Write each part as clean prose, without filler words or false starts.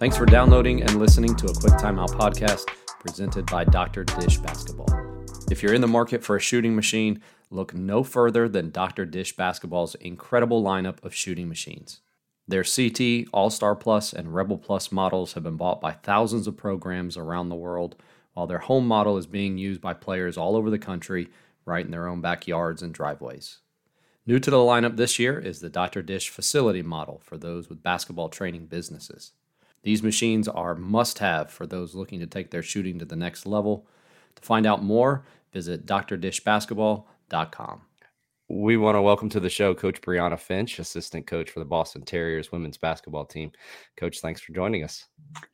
Thanks for downloading and listening to a Quick Timeout podcast presented by Dr. Dish Basketball. If you're in the market for a shooting machine, look no further than Dr. Dish Basketball's incredible lineup of shooting machines. Their CT, All-Star Plus, and Rebel Plus models have been bought by thousands of programs around the world, while their home model is being used by players all over the country, right in their own backyards and driveways. New to the lineup this year is the Dr. Dish facility model for those with basketball training businesses. These machines are must-have for those looking to take their shooting to the next level. To find out more, visit drdishbasketball.com. We want to welcome to the show Coach Brianna Finch, assistant coach for the Boston Terriers women's basketball team. Coach, thanks for joining us.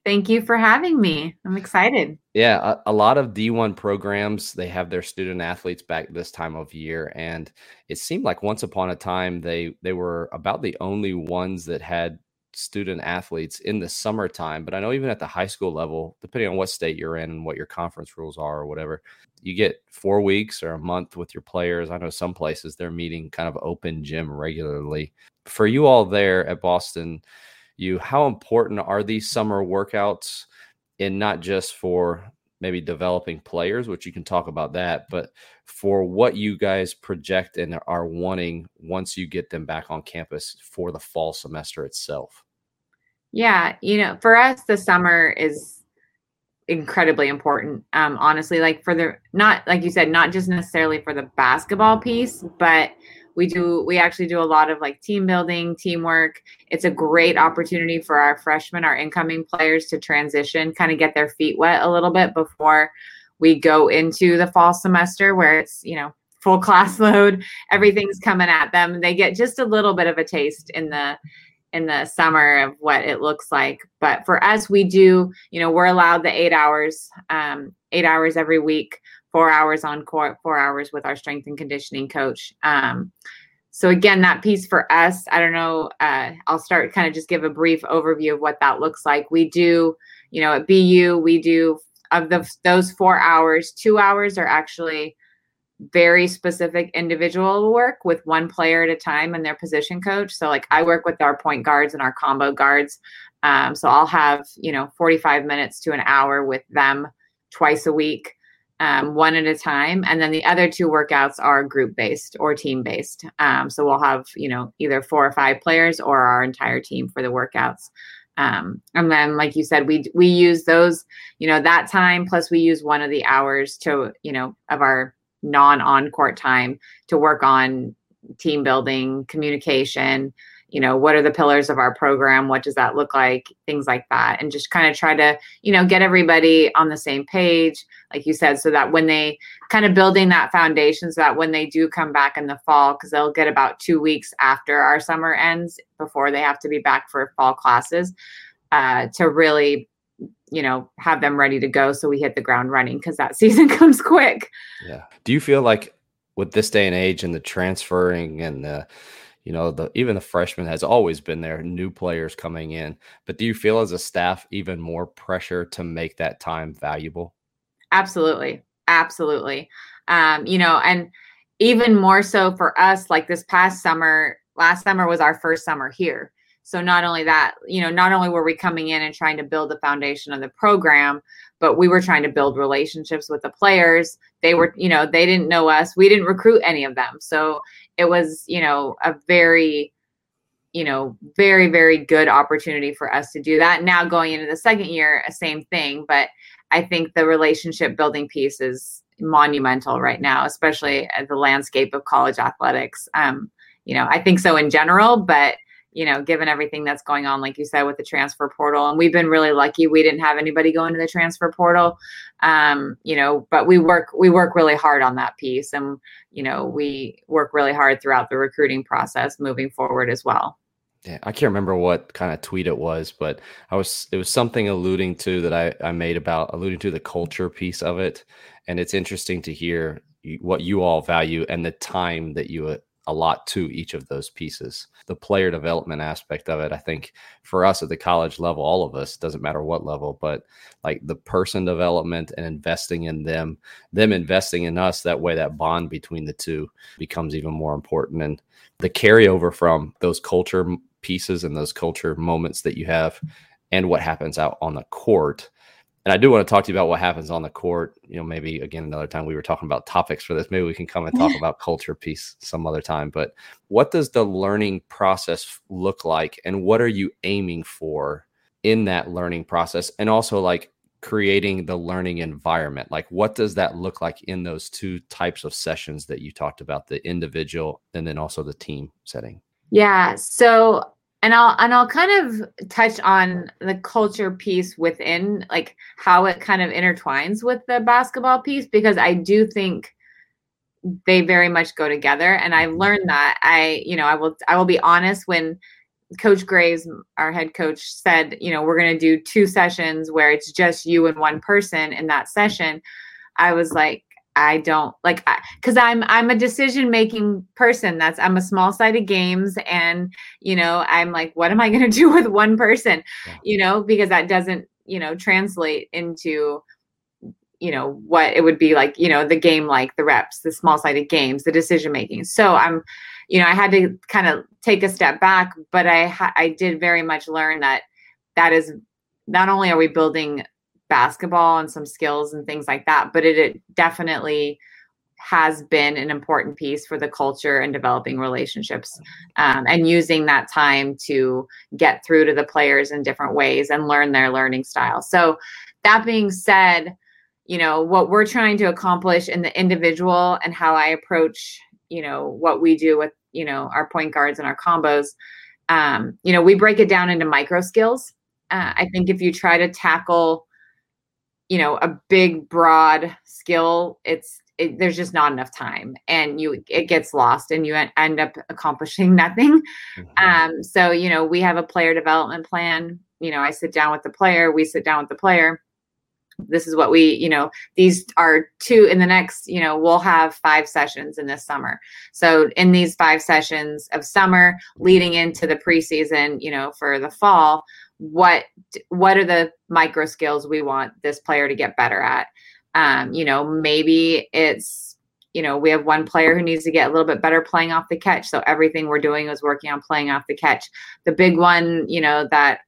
Thank you for having me. I'm excited. Yeah, a lot of D1 programs, they have their student athletes back this time of year. And it seemed like once upon a time, they were about the only ones that had student athletes in the summertime. But I know even at the high school level, depending on what state you're in and what your conference rules are or whatever, you get 4 weeks or a month with your players. I know some places they're meeting kind of open gym regularly. For you all there at Boston, how important are these summer workouts, and not just for maybe developing players, which you can talk about that, but for what you guys project and are wanting once you get them back on campus for the fall semester itself? Yeah, for us, the summer is incredibly important. Honestly, like for the, not like you said, not just necessarily for the basketball piece, but we actually do a lot of like team building, teamwork. It's a great opportunity for our freshmen, our incoming players to transition, kind of get their feet wet a little bit before we go into the fall semester where it's, full class load, everything's coming at them. They get just a little bit of a taste in the summer of what it looks like. But for us, we do, we're allowed the 8 hours every week, 4 hours on court, 4 hours with our strength and conditioning coach. So again, that piece for us, I don't know, I'll start kind of just give a brief overview of what that looks like. We do, at BU, we do of those 4 hours, 2 hours are actually very specific individual work with one player at a time and their position coach. So like I work with our point guards and our combo guards. So I'll have, 45 minutes to an hour with them twice a week, one at a time. And then the other two workouts are group-based or team-based. So we'll have, either 4 or 5 players or our entire team for the workouts. And then, like you said, we use those, that time, plus we use one of the hours to, of our non-on-court time to work on team building, communication, what are the pillars of our program? What does that look like? Things like that. And just kind of try to, get everybody on the same page, like you said, so that when they kind of building that foundation so that when they do come back in the fall, because they'll get about 2 weeks after our summer ends before they have to be back for fall classes, to really have them ready to go. So we hit the ground running because that season comes quick. Yeah. Do you feel like with this day and age and the transferring and even the freshman has always been there, new players coming in, but do you feel as a staff even more pressure to make that time valuable? Absolutely. Absolutely. And even more so for us, like this past summer, last summer was our first summer here. So not only that, not only were we coming in and trying to build the foundation of the program, but we were trying to build relationships with the players. They were, they didn't know us. We didn't recruit any of them. So it was, a very, very, very good opportunity for us to do that. Now going into the second year, same thing. But I think the relationship building piece is monumental right now, especially at the landscape of college athletics. I think so in general, but given everything that's going on, like you said, with the transfer portal. And we've been really lucky. We didn't have anybody go into the transfer portal, but we work really hard on that piece. And, we work really hard throughout the recruiting process moving forward as well. Yeah, I can't remember what kind of tweet it was, but it was something alluding to that I made about alluding to the culture piece of it. And it's interesting to hear what you all value and the time that you a lot to each of those pieces. The player development aspect of it, I think for us at the college level, all of us, doesn't matter what level, but like the person development and investing in them investing in us, that way that bond between the two becomes even more important. And the carryover from those culture pieces and those culture moments that you have and what happens out on the court. And I do want to talk to you about what happens on the court. You know, maybe again, another time we were talking about topics for this. Maybe we can come and talk about culture piece some other time. But what does the learning process look like? And what are you aiming for in that learning process? And also like creating the learning environment. Like what does that look like in those two types of sessions that you talked about, the individual and then also the team setting? Yeah. So And I'll kind of touch on the culture piece within, like how it kind of intertwines with the basketball piece, because I do think they very much go together. And I've learned that I will be honest, when Coach Graves, our head coach, said, you know, we're going to do two sessions where it's just you and one person in that session, I was like, I don't like, because I'm a decision-making person. I'm a small side of games. And, you know, I'm like, what am I going to do with one person, you know, because that doesn't, you know, translate into, you know, what it would be like, you know, the game, like the reps, the small sided games, the decision-making. So I'm, you know, I had to kind of take a step back, but I did very much learn that is not only are we building basketball and some skills and things like that, but it definitely has been an important piece for the culture and developing relationships, and using that time to get through to the players in different ways and learn their learning style. So that being said, you know, what we're trying to accomplish in the individual and how I approach, you know, what we do with, you know, our point guards and our combos, you know, we break it down into micro skills. I think if you try to tackle, you know, a big, broad skill, there's just not enough time, and it gets lost and you end up accomplishing nothing. Mm-hmm. So, you know, we have a player development plan. You know, I sit down with the player, we sit down with the player. This is what we, you know, these are two in the next, you know, we'll have 5 sessions in this summer. So in these 5 sessions of summer leading into the preseason, you know, for the fall, what are the micro skills we want this player to get better at? You know, maybe it's, you know, we have one player who needs to get a little bit better playing off the catch. So everything we're doing is working on playing off the catch. The big one, you know, that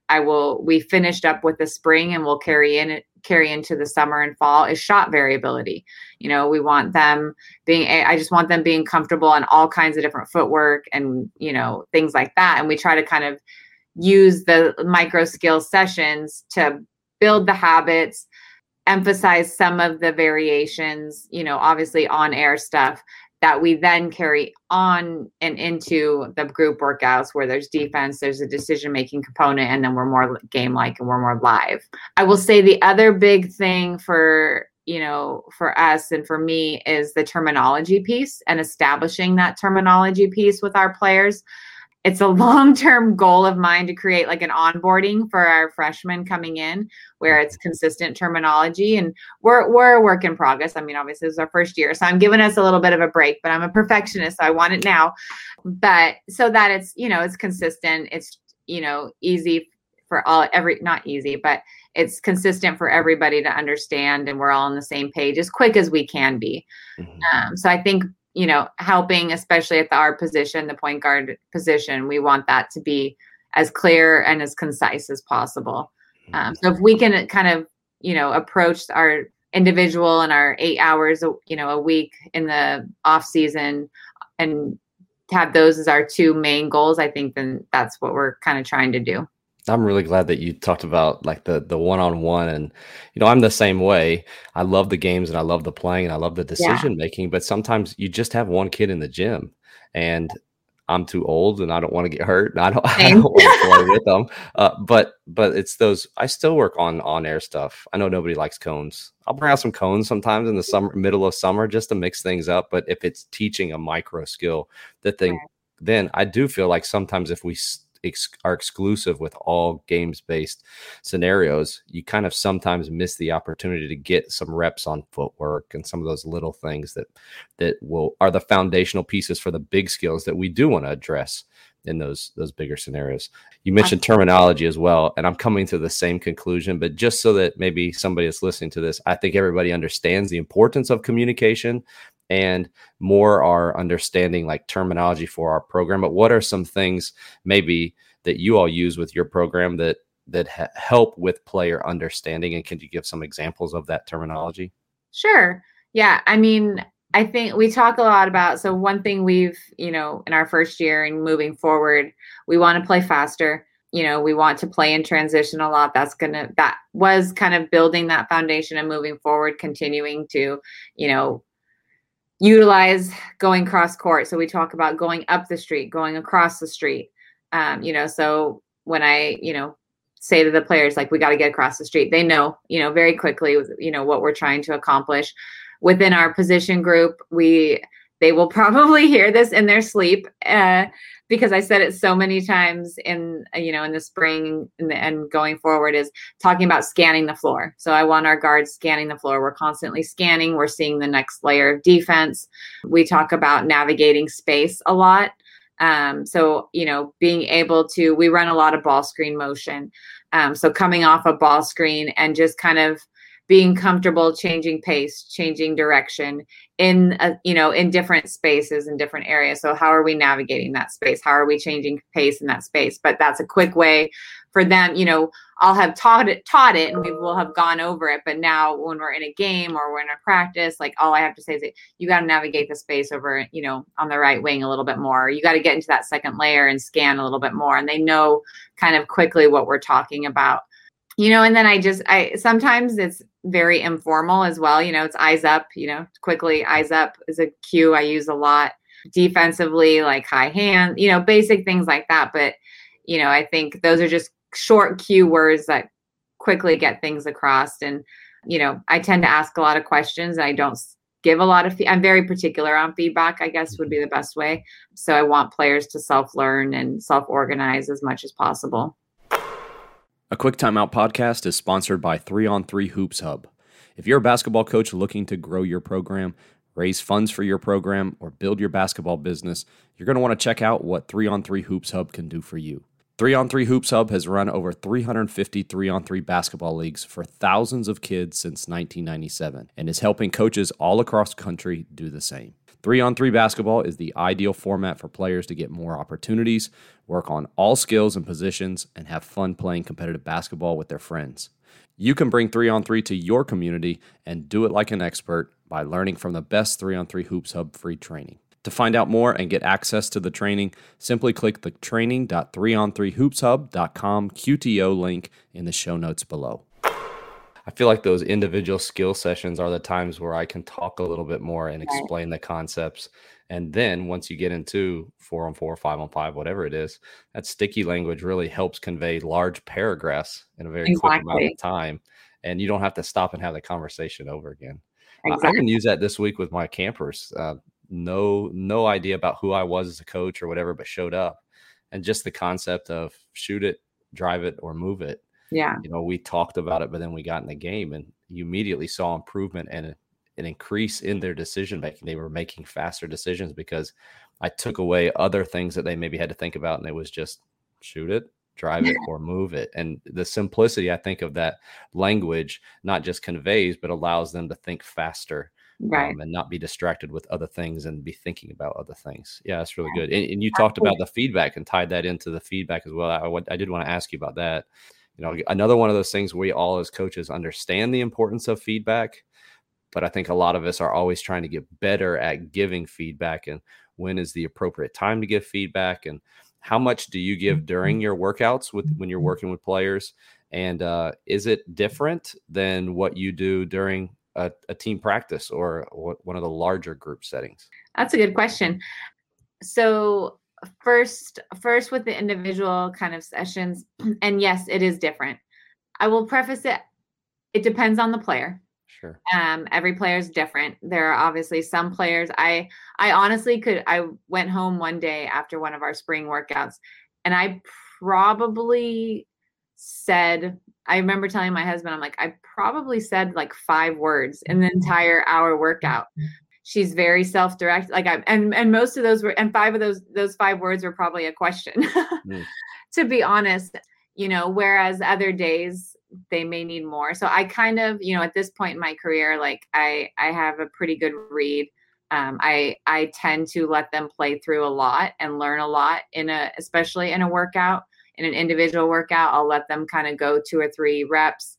we finished up with the spring and we'll carry into the summer and fall is shot variability. You know, we want them being comfortable in all kinds of different footwork and, you know, things like that. And we try to kind of use the micro skill sessions to build the habits, emphasize some of the variations, you know, obviously on air stuff that we then carry on and into the group workouts where there's defense, there's a decision-making component, and then we're more game-like and we're more live. I will say the other big thing for, you know, for us and for me is the terminology piece and establishing that terminology piece with our players. It's a long-term goal of mine to create like an onboarding for our freshmen coming in where it's consistent terminology, and we're a work in progress. I mean, obviously this is our first year, so I'm giving us a little bit of a break, but I'm a perfectionist, so I want it now. But so that it's, you know, it's consistent. It's, you know, easy for not easy, but it's consistent for everybody to understand. And we're all on the same page as quick as we can be. Mm-hmm. So I think, you know, helping, especially at our position, the point guard position, we want that to be as clear and as concise as possible. So if we can kind of, you know, approach our individual and our 8 hours, you know, a week in the off season and have those as our 2 main goals, I think then that's what we're kind of trying to do. I'm really glad that you talked about like the one-on-one, and, you know, I'm the same way. I love the games and I love the playing and I love the decision making, but sometimes you just have one kid in the gym and I'm too old and I don't want to get hurt and I don't want to play with them. But it's those, I still work on air stuff. I know nobody likes cones. I'll bring out some cones sometimes in the summer, middle of summer, just to mix things up. But if it's teaching a micro skill, then I do feel like sometimes if we are exclusive with all games-based scenarios, you kind of sometimes miss the opportunity to get some reps on footwork and some of those little things that are the foundational pieces for the big skills that we do want to address in those bigger scenarios. You mentioned terminology as well, and I'm coming to the same conclusion, but just so that maybe somebody that's listening to this, I think everybody understands the importance of communication and more our understanding like terminology for our program. But what are some things maybe that you all use with your program that that help with player understanding? And can you give some examples of that terminology? Sure. Yeah. I mean, I think we talk a lot about, so one thing we've, you know, in our first year and moving forward, we want to play faster. You know, we want to play in transition a lot. That was kind of building that foundation and moving forward, continuing to, you know, utilize going cross court. So we talk about going up the street, going across the street. You know, so when I, you know, say to the players, like, we got to get across the street, they know, you know, very quickly, you know, what we're trying to accomplish. Within our position group, they will probably hear this in their sleep because I said it so many times in the spring and going forward, is talking about scanning the floor. So I want our guards scanning the floor. We're constantly scanning. We're seeing the next layer of defense. We talk about navigating space a lot. So, you know, we run a lot of ball screen motion. So coming off a ball screen and just kind of being comfortable changing pace, changing direction in different spaces and different areas. So how are we navigating that space? How are we changing pace in that space? But that's a quick way for them. You know, I'll have taught it and we will have gone over it. But now when we're in a game or we're in a practice, like, all I have to say is that you got to navigate the space over, you know, on the right wing a little bit more. You got to get into that second layer and scan a little bit more. And they know kind of quickly what we're talking about. You know, and then I sometimes it's very informal as well. You know, it's eyes up, you know, quickly. Eyes up is a cue I use a lot defensively, like high hand, you know, basic things like that. But, you know, I think those are just short cue words that quickly get things across. And, you know, I tend to ask a lot of questions. I don't give a lot of I'm very particular on feedback, I guess, would be the best way. So I want players to self-learn and self-organize as much as possible. A Quick Timeout podcast is sponsored by 3 on 3 Hoops Hub. If you're a basketball coach looking to grow your program, raise funds for your program, or build your basketball business, you're going to want to check out what 3 on 3 Hoops Hub can do for you. 3 on 3 Hoops Hub has run over 350 3 on 3 basketball leagues for thousands of kids since 1997 and is helping coaches all across the country do the same. 3 on 3 basketball is the ideal format for players to get more opportunities, work on all skills and positions, and have fun playing competitive basketball with their friends. You can bring 3 on 3 to your community and do it like an expert by learning from the best 3 on 3 Hoops Hub free training. To find out more and get access to the training, simply click the training.3on3hoopshub.com QTO link in the show notes below. I feel like those individual skill sessions are the times where I can talk a little bit more and explain the concepts. And then once you get into 4-on-4, 5-on-5, whatever it is, that sticky language really helps convey large paragraphs in a very quick amount of time. And you don't have to stop and have the conversation over again. Exactly. I can use that this week with my campers. No idea about who I was as a coach or whatever, but showed up. And just the concept of shoot it, drive it, or move it. Yeah. You know, we talked about it, but then we got in the game and you immediately saw improvement and an increase in their decision making. They were making faster decisions because I took away other things that they maybe had to think about. And it was just shoot it, drive it, or move it. And the simplicity, I think, of that language not just conveys, but allows them to think faster. Right. And not be distracted with other things and be thinking about other things. Yeah, that's really good. And you talked about the feedback and tied that into the feedback as well. I did want to ask you about that. You know, another one of those things we all as coaches understand the importance of feedback, but I think a lot of us are always trying to get better at giving feedback and when is the appropriate time to give feedback and how much do you give during your workouts when you're working with players? And is it different than what you do during a team practice or one of the larger group settings? That's a good question. So First with the individual kind of sessions. And yes, it is different. I will preface it. It depends on the player. Sure. Every player is different. There are obviously some players. I honestly I went home one day after one of our spring workouts and I probably said, I remember telling my husband, I'm like, I probably said like 5 words in the entire hour workout. She's very self-directed. Like and most of those were, and 5 of those 5 words were probably a question, to be honest, you know, whereas other days they may need more. So I kind of, you know, at this point in my career, like I have a pretty good read. I tend to let them play through a lot and learn a lot especially in a workout. in an individual workout, I'll let them kind of go 2 or 3 reps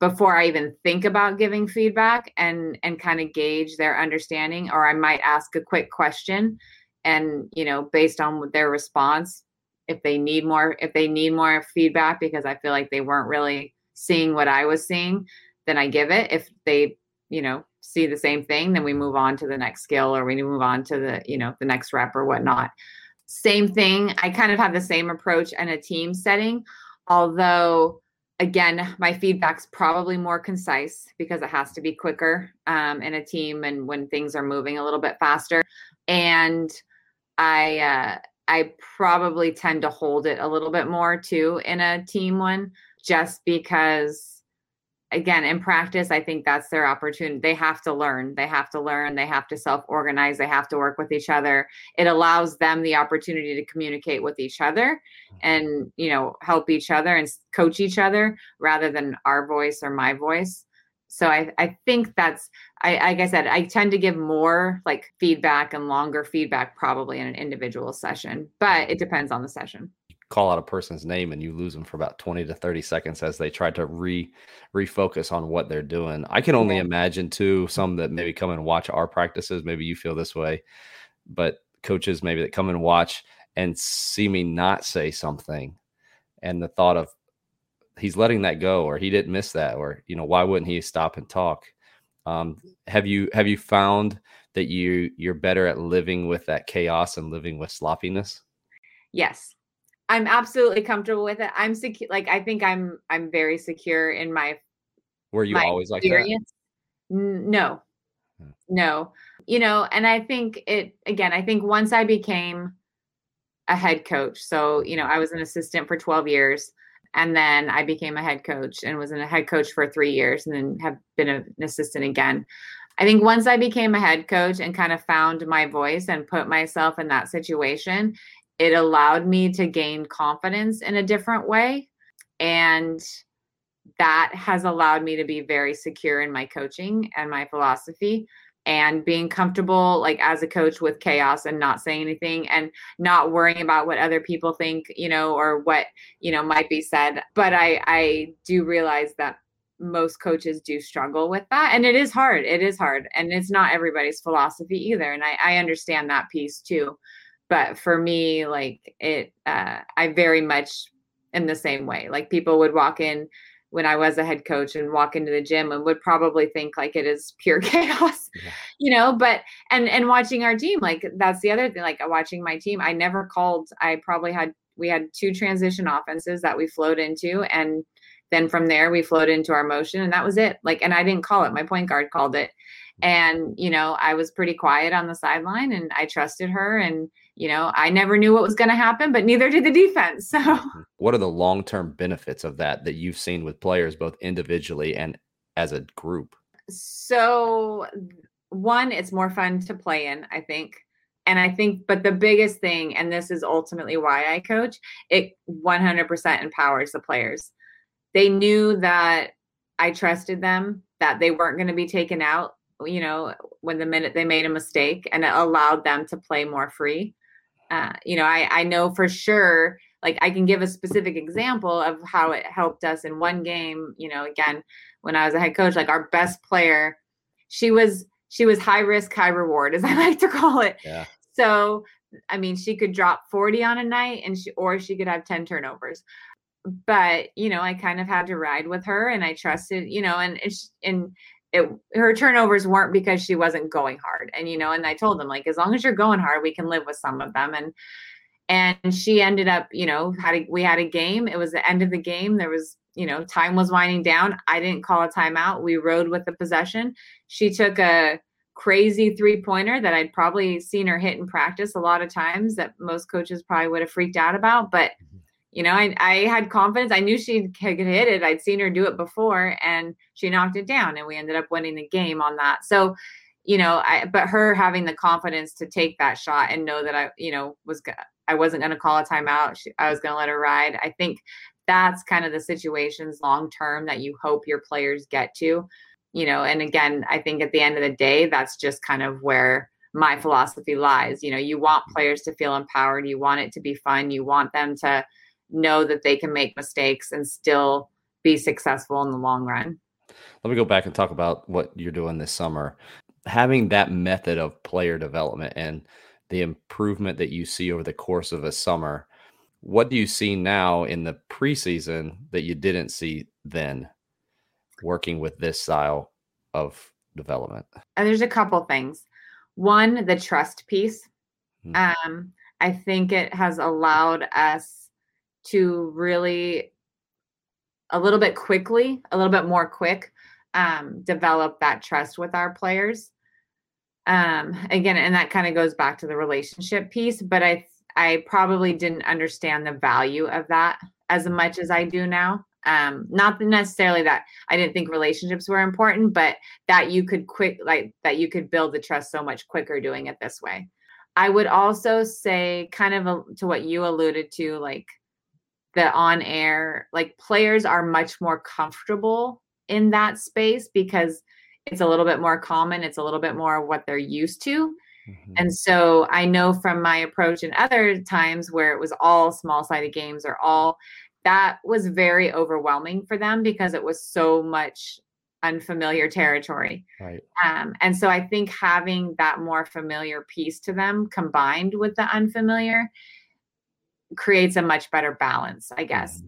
before I even think about giving feedback and kind of gauge their understanding. Or I might ask a quick question and, you know, based on their response, if they need more feedback, because I feel like they weren't really seeing what I was seeing, then I give it. If they, you know, see the same thing, then we move on to the next skill, or we move on to the, you know, the next rep or whatnot. Same thing. I kind of have the same approach in a team setting, although again, my feedback's probably more concise because it has to be quicker in a team and when things are moving a little bit faster. And I probably tend to hold it a little bit more too in a team one, just because, again, in practice, I think that's their opportunity. They have to learn. They have to self-organize. They have to work with each other. It allows them the opportunity to communicate with each other and, you know, help each other and coach each other rather than our voice or my voice. So I think that's, like I said, I tend to give more like feedback and longer feedback probably in an individual session, but it depends on the session. Call out a person's name and you lose them for about 20 to 30 seconds as they try to refocus on what they're doing. I can only imagine too, some that maybe come and watch our practices. Maybe you feel this way, but coaches maybe that come and watch and see me not say something. And the thought of, he's letting that go, or he didn't miss that, or, you know, why wouldn't he stop and talk? Have you found that you're better at living with that chaos and living with sloppiness? Yes, I'm absolutely comfortable with it. I'm secure. Like, I think I'm very secure in my, were you my always experience. Like that? No, you know, and I think I think once I became a head coach, so, you know, I was an assistant for 12 years. And then I became a head coach and was a head coach for 3 years and then have been an assistant again. I think once I became a head coach and kind of found my voice and put myself in that situation, it allowed me to gain confidence in a different way. And that has allowed me to be very secure in my coaching and my philosophy, and being comfortable, like as a coach, with chaos and not saying anything and not worrying about what other people think, you know, or what, you know, might be said. But I do realize that most coaches do struggle with that. And it is hard. And it's not everybody's philosophy either. And I understand that piece too. But for me, like I very much in the same way, like people would walk in when I was a head coach and walk into the gym and would probably think like it is pure chaos, you know, but, and watching our team, like that's the other thing, like watching my team, I never called. We had 2 transition offenses that we flowed into. And then from there we flowed into our motion, and that was it. Like, and I didn't call it, my point guard called it. And, you know, I was pretty quiet on the sideline and I trusted her, and, you know, I never knew what was going to happen, but neither did the defense. So what are the long-term benefits of that you've seen with players, both individually and as a group? So one, it's more fun to play in, I think. And I think, but the biggest thing, and this is ultimately why I coach, it 100% empowers the players. They knew that I trusted them, that they weren't going to be taken out, you know, when the minute they made a mistake, and it allowed them to play more free. You know, I know for sure, like I can give a specific example of how it helped us in one game. You know, again, when I was a head coach, like our best player, she was high risk, high reward, as I like to call it. Yeah. So, I mean, she could drop 40 on a night and she could have 10 turnovers, but, you know, I kind of had to ride with her, and I trusted, you know, her turnovers weren't because she wasn't going hard. And, you know, and I told them, like, as long as you're going hard, we can live with some of them. And she ended up, you know, we had a game. It was the end of the game. There was, you know, time was winding down. I didn't call a timeout. We rode with the possession. She took a crazy 3-pointer that I'd probably seen her hit in practice a lot of times that most coaches probably would have freaked out about. But, you know, I had confidence. I knew she could hit it. I'd seen her do it before, and she knocked it down, and we ended up winning the game on that. So, you know, but her having the confidence to take that shot and know that I wasn't going to call a timeout. I was going to let her ride. I think that's kind of the situations long-term that you hope your players get to, you know. And again, I think at the end of the day, that's just kind of where my philosophy lies. You know, you want players to feel empowered. You want it to be fun. You want them to know that they can make mistakes and still be successful in the long run. Let me go back and talk about what you're doing this summer. Having that method of player development and the improvement that you see over the course of a summer, what do you see now in the preseason that you didn't see then working with this style of development? And there's a couple things. One, the trust piece. I think it has allowed us to really a little bit more quick, develop that trust with our players. Again, and that kind of goes back to the relationship piece, but I probably didn't understand the value of that as much as I do now. Not necessarily that I didn't think relationships were important, but that you could build the trust so much quicker doing it this way. I would also say kind of to what you alluded to, like the on air, like players are much more comfortable in that space because it's a little bit more common. It's a little bit more what they're used to. Mm-hmm. And so I know from my approach in other times where it was all small-sided games or all, that was very overwhelming for them because it was so much unfamiliar territory. Right. And so I think having that more familiar piece to them combined with the unfamiliar creates a much better balance, I guess.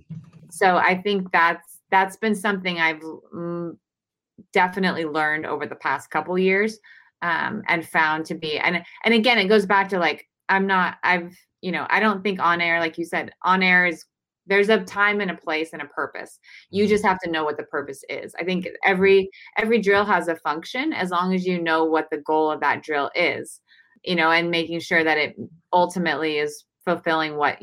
So I think that's been something I've definitely learned over the past couple years, and found to be, and again, it goes back to like, I don't think on air, like you said, on air is, there's a time and a place and a purpose. You just have to know what the purpose is. I think every drill has a function as long as you know what the goal of that drill is, you know, and making sure that it ultimately is fulfilling what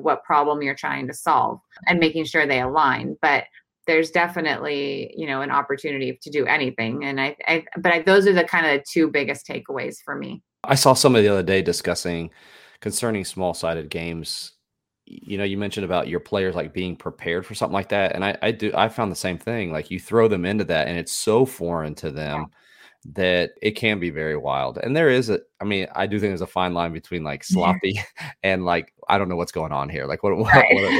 what problem you're trying to solve and making sure they align. But there's definitely, an opportunity to do anything. And but those are the kind of the two biggest takeaways for me. I saw somebody the other day discussing concerning small-sided games. You mentioned about your players, like being prepared for something like that. And I found the same thing. Like you throw them into that and it's so foreign to them that it can be very wild. And there is I do think there's a fine line between like sloppy and like, I don't know what's going on here. Like what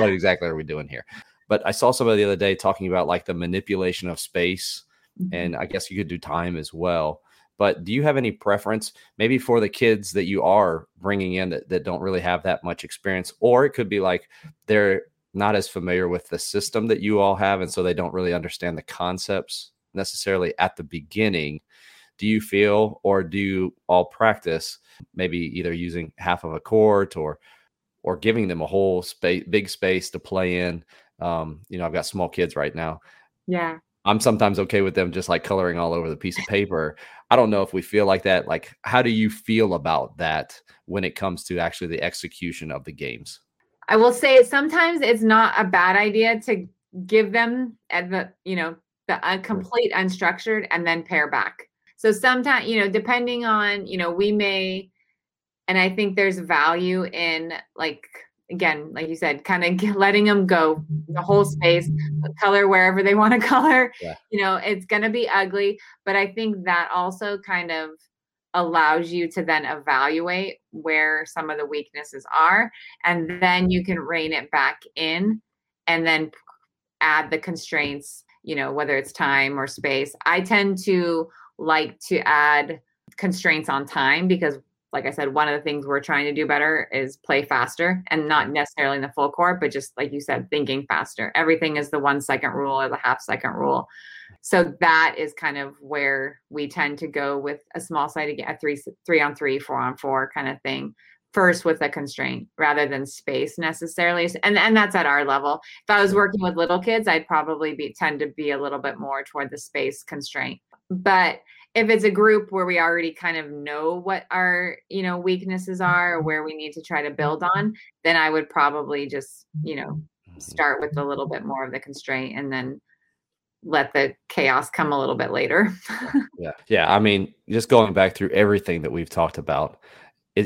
exactly are we doing here? But I saw somebody the other day talking about like the manipulation of space, and I guess you could do time as well. But do you have any preference maybe for the kids that you are bringing in that don't really have that much experience? Or it could be like they're not as familiar with the system that you all have, and so they don't really understand the concepts necessarily at the beginning. Do you feel, or do you all practice maybe either using half of a court or giving them a whole space, big space to play in? I've got small kids right now. Yeah. I'm sometimes okay with them just like coloring all over the piece of paper. I don't know if we feel like that. Like, how do you feel about that when it comes to actually the execution of the games? I will say sometimes it's not a bad idea to give them the complete unstructured and then pare back. So sometimes, depending on, we may, and I think there's value in like, again, like you said, kind of letting them go the whole space, color wherever they want to color, it's going to be ugly. But I think that also kind of allows you to then evaluate where some of the weaknesses are, and then you can rein it back in and then add the constraints, whether it's time or space. I tend to like to add constraints on time because, like I said, one of the things we're trying to do better is play faster, and not necessarily in the full court, but just like you said, thinking faster. Everything is the 1 second rule or the half second rule. So that is kind of where we tend to go with a small sided, a 3 on 3, 4 on 4 kind of thing first, with a constraint rather than space necessarily. And that's at our level. If I was working with little kids, I'd probably tend to be a little bit more toward the space constraint. But if it's a group where we already kind of know what our, weaknesses are or where we need to try to build on, then I would probably just, start with a little bit more of the constraint and then let the chaos come a little bit later. Yeah. Yeah. Just going back through everything that we've talked about,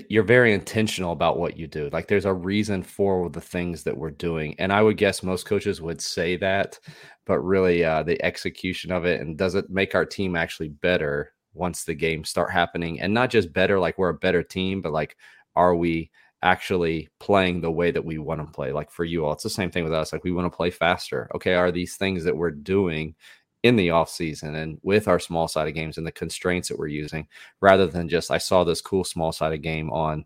you're very intentional about what you do. Like there's a reason for the things that we're doing. And I would guess most coaches would say that, but really the execution of it, and does it make our team actually better once the games start happening? And not just better, like we're a better team, but like, are we actually playing the way that we want to play. Like for you all, it's the same thing with us. Like we want to play faster. Okay. Are these things that we're doing in the off season and with our small sided games and the constraints that we're using, rather than just, I saw this cool small sided game on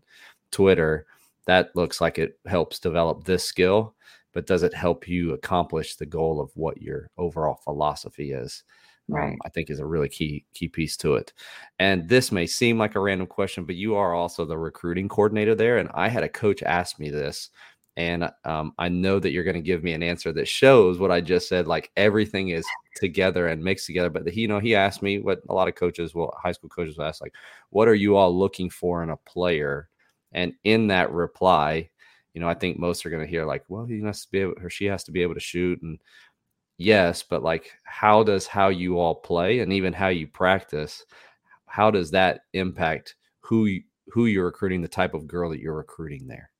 Twitter that looks like it helps develop this skill, but does it help you accomplish the goal of what your overall philosophy is? Right. I think is a really key piece to it. And this may seem like a random question, but you are also the recruiting coordinator there. And I had a coach ask me this, and I know that you're going to give me an answer that shows what I just said, like everything is together and mixed together. But he, you know, he asked me what a lot of coaches will, high school coaches will ask, like, what are you all looking for in a player? And in that reply, you know, I think most are going to hear like, well, he must be able, or she has to be able to shoot. And yes, but like, how does how you all play and even how you practice, how does that impact who you're recruiting, the type of girl that you're recruiting there?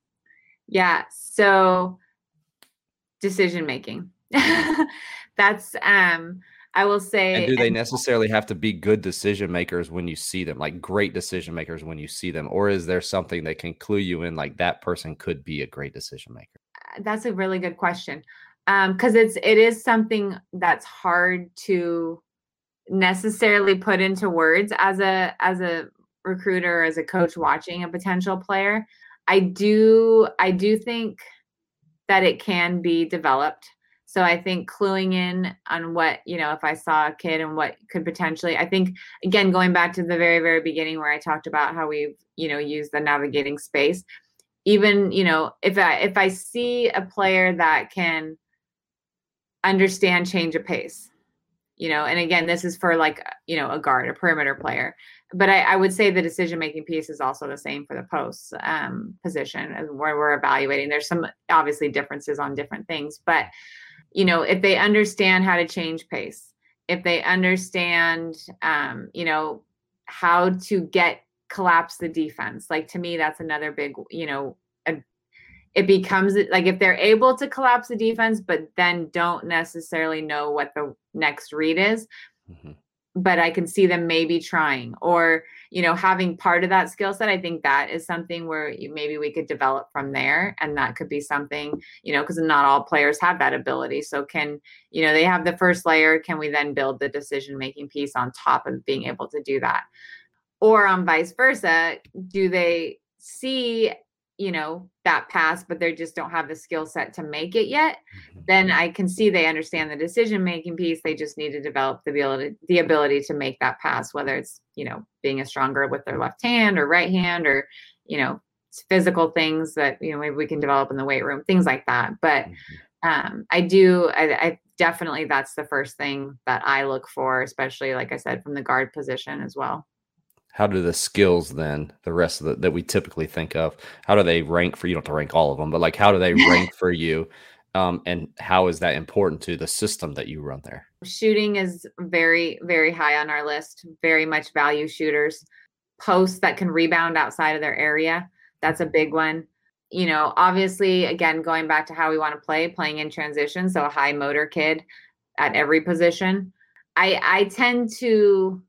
Yeah. So decision-making, that's, I will say. And do they necessarily have to be good decision makers when you see them, like great decision makers when you see them, or is there something that can clue you in, like that person could be a great decision maker? That's a really good question. Because it is something that's hard to necessarily put into words as a recruiter, as a coach watching a potential player. I do think that it can be developed. So I think cluing in on what, you know, if I saw a kid and what could potentially, I think, again, going back to the very, very beginning where I talked about how we've, you know, used the navigating space, even, you know, if I see a player that can understand change of pace, you know, and again, this is for like, you know, a guard, a perimeter player, but I would say the decision-making piece is also the same for the post position where we're evaluating. There's some obviously differences on different things, but you know, if they understand how to change pace, if they understand, you know, how to collapse the defense, like to me, that's another big, you know, it becomes like if they're able to collapse the defense, but then don't necessarily know what the next read is, mm-hmm. but I can see them maybe trying or, you know, having part of that skill set. I think that is something where maybe we could develop from there. And that could be something, you know, because not all players have that ability. So can, you know, they have the first layer. Can we then build the decision-making piece on top of being able to do that? Or on vice versa, do they see, you know, that pass, but they just don't have the skill set to make it yet? Then I can see they understand the decision-making piece. They just need to develop the ability to make that pass, whether it's, you know, being a stronger with their left hand or right hand or, you know, physical things that, you know, maybe we can develop in the weight room, things like that. But I definitely, that's the first thing that I look for, especially, like I said, from the guard position as well. How do the skills then, the rest of that we typically think of, how do they rank for you? Don't have to rank all of them, but like, how do they rank for you? And how is that important to the system that you run there? Shooting is very, very high on our list, very much value shooters, posts that can rebound outside of their area. That's a big one. You know, obviously, again, going back to how we want to play, playing in transition. So a high motor kid at every position. I tend to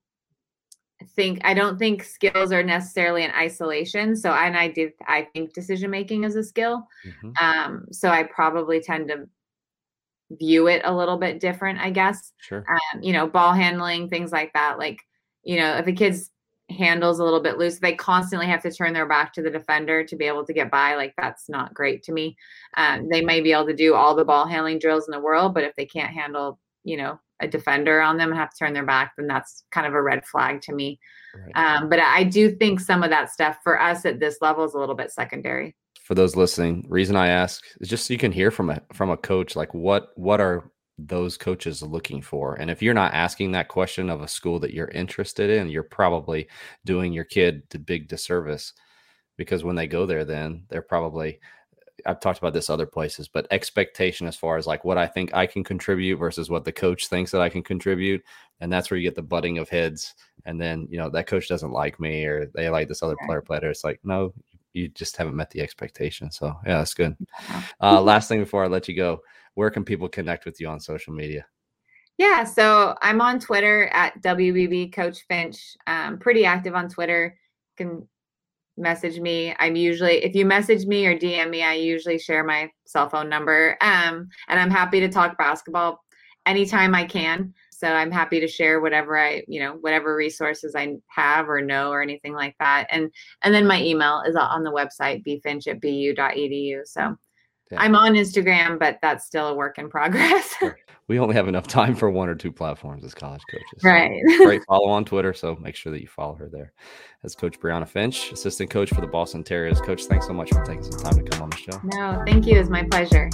think, I don't think skills are necessarily in isolation. So, and I think decision-making is a skill. Mm-hmm. So I probably tend to view it a little bit different, I guess. Sure. You know, ball handling, things like that. Like, you know, if a kid's handle's a little bit loose, they constantly have to turn their back to the defender to be able to get by. Like, that's not great to me. They may be able to do all the ball handling drills in the world, but if they can't handle, you know, a defender on them and have to turn their back, then that's kind of a red flag to me. Right. But I do think some of that stuff for us at this level is a little bit secondary. For those listening, reason I ask is just so you can hear from a coach, like what are those coaches looking for? And if you're not asking that question of a school that you're interested in, you're probably doing your kid the big disservice, because when they go there, then they're probably, I've talked about this other places, but expectation as far as like what I think I can contribute versus what the coach thinks that I can contribute. And that's where you get the butting of heads. And then, you know, that coach doesn't like me or they like this other player. It's like, no, you just haven't met the expectation. So yeah, that's good. Last thing before I let you go, where can people connect with you on social media? Yeah. So I'm on Twitter at WBB Coach Finch. I'm pretty active on Twitter. You can message me. I'm usually, if you message me or DM me, I usually share my cell phone number. And I'm happy to talk basketball anytime I can. So I'm happy to share whatever I, you know, whatever resources I have or know or anything like that. And then my email is on the website, bfinch@bu.edu. So yeah. I'm on Instagram, but that's still a work in progress. Sure. We only have enough time for one or two platforms as college coaches. Right. So great follow on Twitter. So make sure that you follow her there. That's Coach Brianna Finch, assistant coach for the Boston Terriers. Coach, thanks so much for taking some time to come on the show. No, thank you. It was my pleasure.